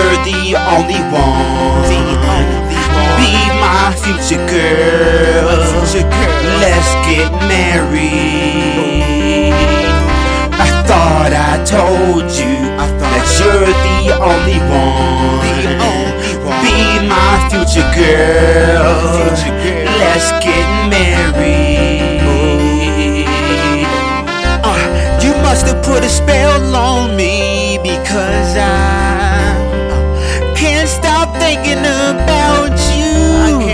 You're the only one. Be my future girl. Let's get married. I thought I told you that you're the only one. Be my future girl. Let's get married. You must have put a spell on me, because I can't stop thinking about you.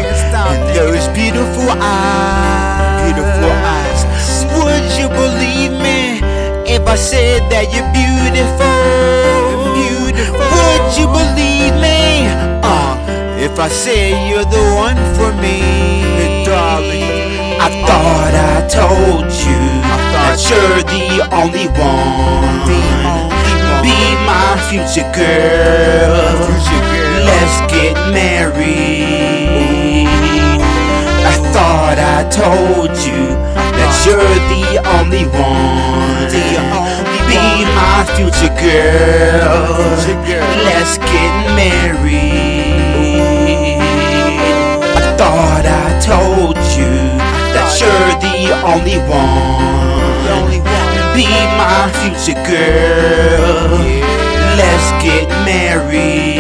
And those beautiful eyes. Would you believe me if I said that you're beautiful? Would you believe me if I said you're the one for me? Darling, I thought I told you that you're the only one. Be my future girl. Let's get married. I thought I told you that you're the only one. Be my future girl. Let's get married. I thought I told you that you're the only one. Be my future girl. Let's get married.